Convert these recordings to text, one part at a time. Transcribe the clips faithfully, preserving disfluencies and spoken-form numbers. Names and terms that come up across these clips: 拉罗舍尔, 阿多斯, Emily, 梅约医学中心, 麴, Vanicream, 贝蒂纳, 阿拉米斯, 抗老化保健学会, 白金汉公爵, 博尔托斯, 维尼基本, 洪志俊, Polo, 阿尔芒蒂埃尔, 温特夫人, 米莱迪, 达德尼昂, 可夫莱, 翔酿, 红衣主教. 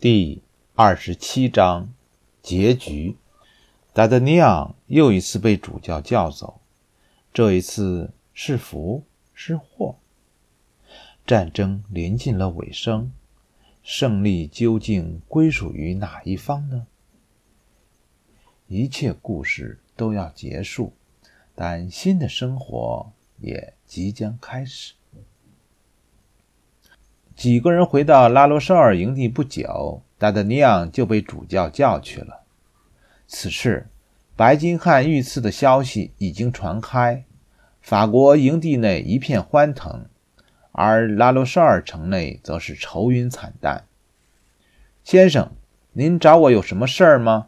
第二十七章结局。达德尼昂又一次被主教叫走，这一次是福是祸？战争临近了尾声，胜利究竟归属于哪一方呢？一切故事都要结束，但新的生活也即将开始。几个人回到拉罗舍尔营地不久，达德尼昂就被主教叫去了。此事，白金汉遇刺的消息已经传开，法国营地内一片欢腾，而拉罗舍尔城内则是愁云惨淡。先生，您找我有什么事儿吗？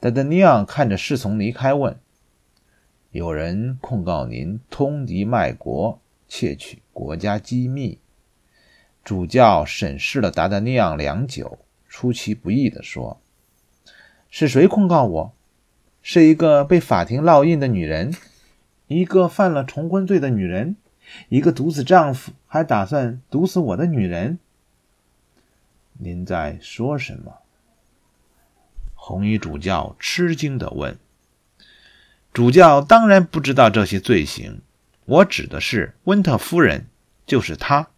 达德尼昂看着侍从离开问。有人控告您通敌卖国，窃取国家机密。主教审视了达达尼昂良久，出其不意地说：是谁控告我？是一个被法庭烙印的女人，一个犯了重婚罪的女人，一个毒死丈夫还打算毒死我的女人。您在说什么？红衣主教吃惊地问。主教当然不知道这些罪行，我指的是温特夫人，就是她。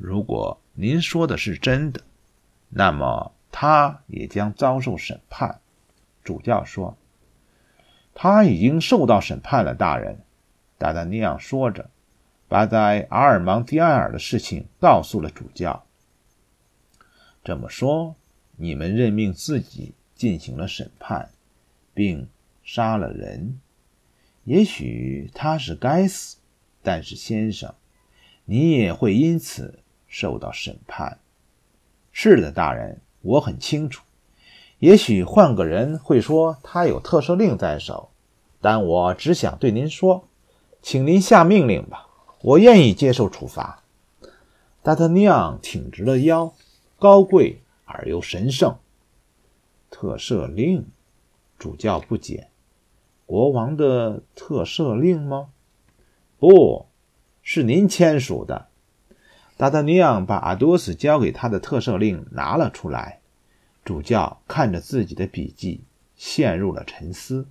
如果您说的是真的，那么她也将遭受审判。主教说。她已经受到审判了，大人。达达尼昂说着，把在阿尔芒蒂埃尔的事情告诉了主教。这么说，你们任命自己进行了审判，并杀了人。也许他是该死，但是先生，你也会因此受到审判。是的，大人，我很清楚。也许换个人会说他有特赦令在手，但我只想对您说，请您下命令吧，我愿意接受处罚。达特尼昂挺直了腰，高贵而又神圣。特赦令？主教不解。国王的特赦令吗？不，是您签署的。达达尼昂把阿多斯交给他的特赦令拿了出来。主教看着自己的笔记，陷入了沉思。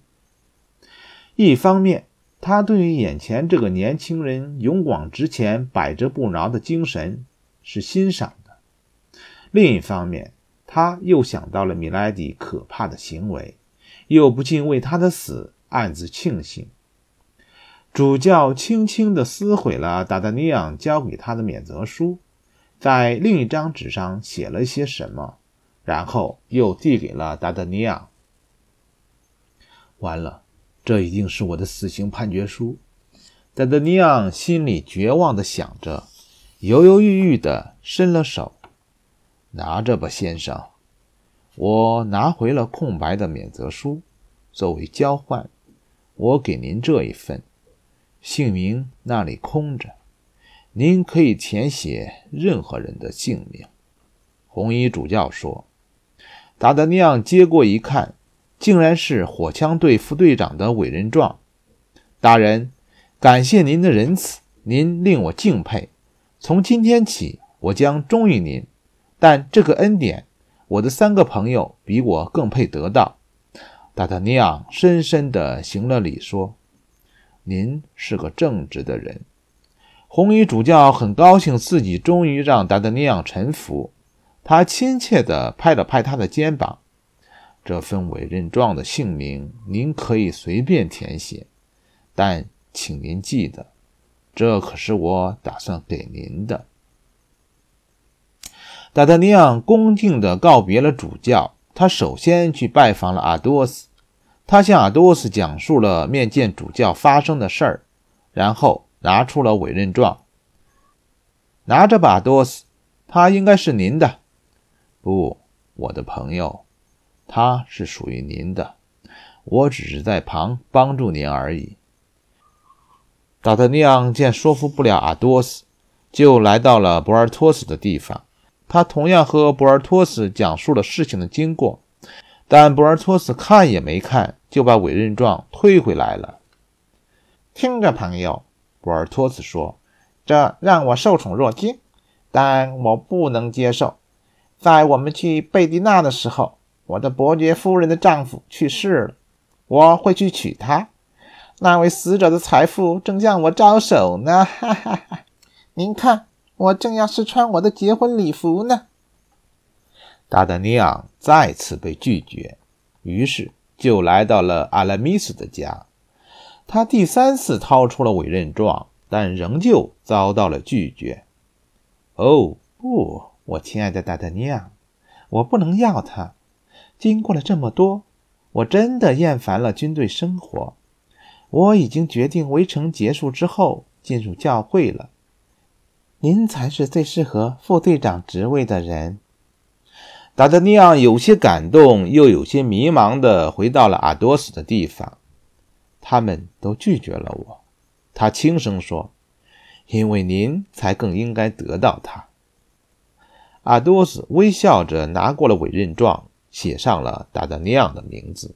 一方面，他对于眼前这个年轻人勇往直前、百折不挠的精神是欣赏的；另一方面，他又想到了米莱迪可怕的行为，又不禁为他的死暗自庆幸。主教轻轻地撕毁了达达尼昂交给他的免责书，在另一张纸上写了一些什么，然后又递给了达达尼昂。完了，这一定是我的死刑判决书。达达尼昂心里绝望地想着，犹犹豫豫地伸了手。拿着吧，先生。我拿回了空白的免责书，作为交换，我给您这一份。姓名那里空着，您可以填写任何人的姓名。红衣主教说。达达尼昂接过一看，竟然是火枪队副队长的委任状。大人，感谢您的仁慈，您令我敬佩。从今天起，我将忠于您，但这个恩典，我的三个朋友比我更配得到。达达尼昂深深地行了礼说。您是个正直的人。红衣主教很高兴自己终于让达达尼昂臣服，他亲切地拍了拍他的肩膀。这份委任状的姓名您可以随便填写，但请您记得，这可是我打算给您的。达达尼昂恭敬地告别了主教，他首先去拜访了阿多斯。他向阿多斯讲述了面见主教发生的事儿，然后拿出了委任状。拿着吧，阿多斯，他应该是您的。不，我的朋友，他是属于您的，我只是在旁帮助您而已。达特尼昂见说服不了阿多斯，就来到了博尔托斯的地方。他同样和博尔托斯讲述了事情的经过，但博尔托斯看也没看，就把委任状推回来了。听着，朋友，博尔托斯说，这让我受宠若惊，但我不能接受。在我们去贝蒂纳的时候，我的伯爵夫人的丈夫去世了，我会去娶她。那位死者的财富正向我招手呢，哈哈哈！您看，我正要试穿我的结婚礼服呢。达达尼昂再次被拒绝，于是就来到了阿拉米斯的家。他第三次掏出了委任状，但仍旧遭到了拒绝。哦，不，我亲爱的达达尼昂，我不能要他。经过了这么多，我真的厌烦了军队生活。我已经决定围城结束之后进入教会了。您才是最适合副队长职位的人。达达尼昂有些感动又有些迷茫地回到了阿多斯的地方。他们都拒绝了我，他轻声说，因为您才更应该得到他。阿多斯微笑着拿过了委任状，写上了达达尼昂的名字。